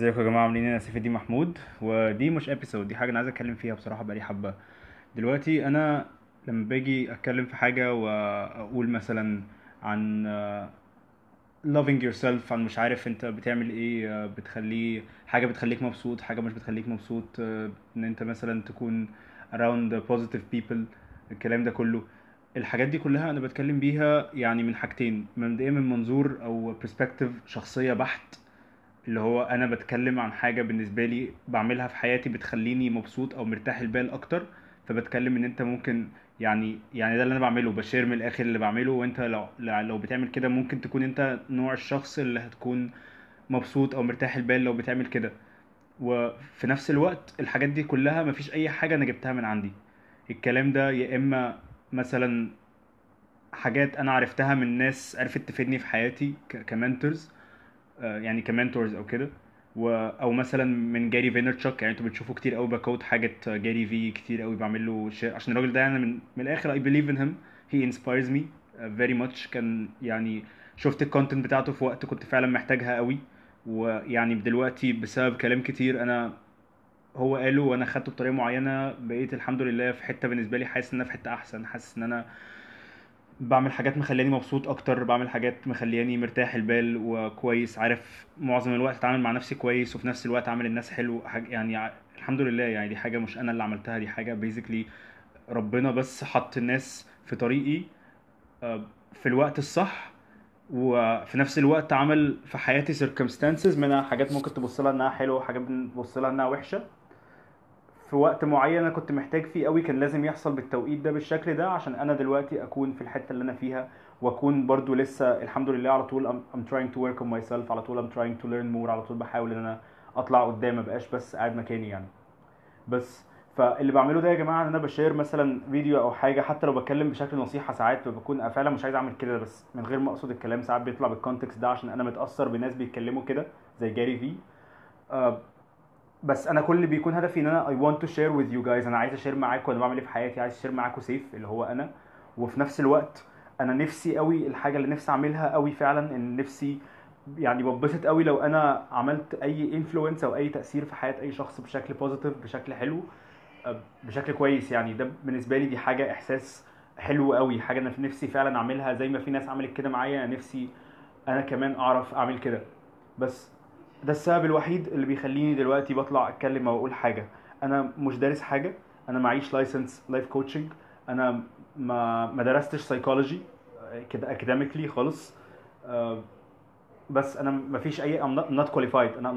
ازيكم يا جماعه عاملين ايه؟ انا سيف الدين محمود، ودي مش ابيسود، دي حاجه انا عايز اتكلم فيها بصراحه بقالي حبه. دلوقتي انا لما باجي اتكلم في حاجه واقول مثلا عن loving yourself، عن مش عارف انت بتعمل ايه بتخليه، حاجه بتخليك مبسوط، حاجه مش بتخليك مبسوط، ان انت مثلا تكون around positive people، الكلام ده كله، الحاجات دي كلها انا بتكلم بيها يعني من حاجتين، من منظور او perspective شخصيه بحت، اللي هو انا بتكلم عن حاجه بالنسبه لي بعملها في حياتي بتخليني مبسوط او مرتاح البال اكتر، فبتكلم ان انت ممكن يعني ده اللي انا بعمله، بشير من الاخر اللي بعمله، وانت لو بتعمل كده ممكن تكون انت نوع الشخص اللي هتكون مبسوط او مرتاح البال لو بتعمل كده. وفي نفس الوقت الحاجات دي كلها مفيش اي حاجه انا جبتها من عندي، الكلام ده يا اما مثلا حاجات انا عرفتها من ناس عرفت تفيدني في حياتي كمنتورز، يعني كمنتورز او كده، او مثلا من جاري فينرتشوك. يعني انتوا بتشوفوا كتير قوي باكوت حاجه جاري في، كتير قوي بعمل له شير عشان الراجل ده انا يعني من الاخر I believe in him، he inspires me very much. كان يعني شفت الكونتنت بتاعته في وقت كنت فعلا محتاجها قوي، ويعني دلوقتي بسبب كلام كتير انا هو قاله وانا خدته بطريقه معينه بقيت الحمد لله في حته بالنسبه لي، حاسس ان انا في حته احسن، حاسس ان انا بعمل حاجات مخلياني مبسوط اكتر، بعمل حاجات مخلياني مرتاح البال وكويس، عارف معظم الوقت اتعامل مع نفسي كويس، وفي نفس الوقت عامل الناس حلو، يعني الحمد لله. يعني دي حاجه مش انا اللي عملتها، دي حاجه بيزيكلي ربنا بس حط الناس في طريقي في الوقت الصح، وفي نفس الوقت عمل في حياتي circumstances منها حاجات ممكن تبص لها انها حلوه وحاجات تبص لها انها وحشه، في وقت معين انا كنت محتاج فيه قوي، كان لازم يحصل بالتوقيت ده بالشكل ده عشان انا دلوقتي اكون في الحته اللي انا فيها، واكون برضو لسه الحمد لله على طول I'm trying to work on myself، على طول I'm trying to learn more، على طول بحاول ان انا اطلع قدام، ما بقاش بس قاعد مكاني يعني. بس فاللي بعمله ده يا جماعه، انا بشير مثلا فيديو او حاجه، حتى لو بتكلم بشكل نصيحه ساعات بكون فعلا مش عايز اعمل كده، بس من غير ما اقصد الكلام ساعات بيطلع بالكونتكست ده عشان انا متاثر بناس بيتكلموا كده زي جاري في. بس انا كل اللي بيكون هدفي ان انا I want to share with you guys، انا عايز اشير معاكم انا بعمل ايه في حياتي، عايز اشير معاكم سيف اللي هو انا، وفي نفس الوقت انا نفسي قوي الحاجه اللي نفسي اعملها قوي فعلا، ان نفسي يعني ببسط قوي لو انا عملت اي انفلوينس او اي تاثير في حياه اي شخص بشكل بوزيتيف، بشكل حلو، بشكل كويس. يعني ده بالنسبه لي دي حاجه احساس حلو قوي، حاجه انا نفسي فعلا اعملها، زي ما في ناس عملت كده معايا نفسي انا كمان اعرف اعمل كده. بس ده السبب الوحيد اللي بيخليني دلوقتي بطلع اتكلم او اقول حاجه. انا مش دارس حاجه، انا معيش لايسنس لايف كوتشنج، انا ما درستش سايكولوجي كده اكاديميكلي خالص، بس انا ما فيش اي I'm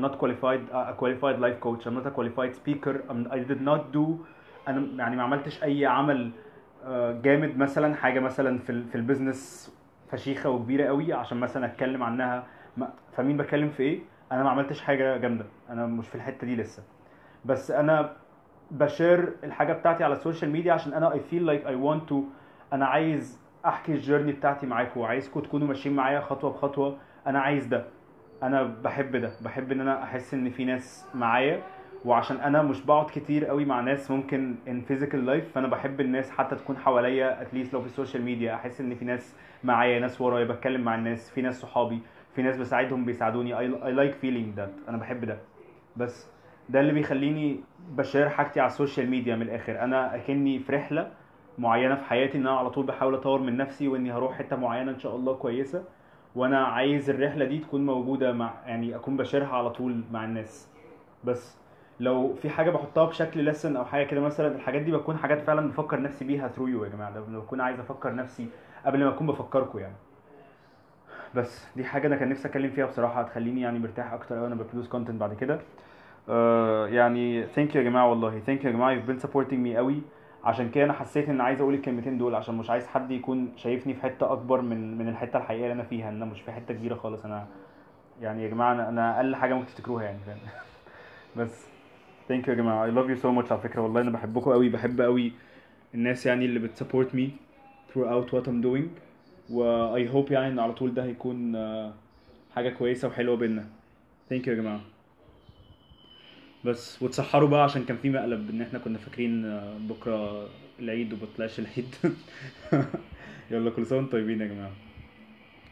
not qualified لايف كوتش، I'm not a qualified speaker، انا يعني ما عملتش اي عمل جامد، مثلا حاجه مثلا في البيزنس فشيخه وكبيره قوي عشان مثلا اتكلم عنها، فمين بكلم في ايه؟ انا ما عملتش حاجه جامده، انا مش في الحته دي لسه، بس انا بشير الحاجه بتاعتي على السوشيال ميديا عشان انا I feel like I want to، انا عايز احكي الجيرني بتاعتي معاكم، وعايزكم تكونوا ماشيين معايا خطوه بخطوه، انا عايز ده، انا بحب ده، بحب ان انا احس ان في ناس معايا، وعشان انا مش بقعد كتير قوي مع ناس ممكن in physical life، فانا بحب الناس حتى تكون حواليا at least لو في السوشيال ميديا، احس ان في ناس معايا، ناس ورايا، بتكلم مع الناس، في ناس صحابي، في ناس بساعدهم بيساعدوني، I like feeling that، انا بحب ده. بس ده اللي بيخليني بشير حاجتي على السوشيال ميديا. من الاخر انا اكني في رحله معينه في حياتي، ان انا على طول بحاول اطور من نفسي، واني هروح حته معينه ان شاء الله كويسه، وانا عايز الرحله دي تكون موجوده مع، يعني اكون بشيرها على طول مع الناس. بس لو في حاجه بحطها بشكل لسن او حاجه كده مثلا، الحاجات دي بتكون حاجات فعلا بفكر نفسي بيها through you يا جماعه، لو بكون عايز افكر نفسي قبل ما اكون بفكركم يعني. بس دي حاجه انا كان نفسي اتكلم فيها بصراحه، هتخليني يعني مرتاح اكتر وانا ببلوز كونتنت بعد كده. يعني ثانك يو يا جماعه، والله ثانك يو يا جماعه، you've been supporting me قوي، عشان كده انا حسيت ان عايز اقول الكلمتين دول، عشان مش عايز حد يكون شايفني في حته اكبر من الحته الحقيقيه اللي انا فيها، ان انا مش في حته كبيره خالص. انا يعني يا جماعه انا اقل حاجه ممكن تفتكروها يعني، فاهم؟ بس ثانك يو يا جماعه، I love you so much. على فكره والله انا بحبكم قوي، بحب قوي الناس يعني اللي بتسبورت مي throughout what I'm doing، و I hope يعني ان على طول ده هيكون حاجة كويسة وحلوة بينا. thank you يا جماعة. بس وتسحروا بقى عشان كان في مقلب ان احنا كنا فاكرين بكرة العيد وبطلعش العيد. يلا كل سنة طيبين يا جماعة.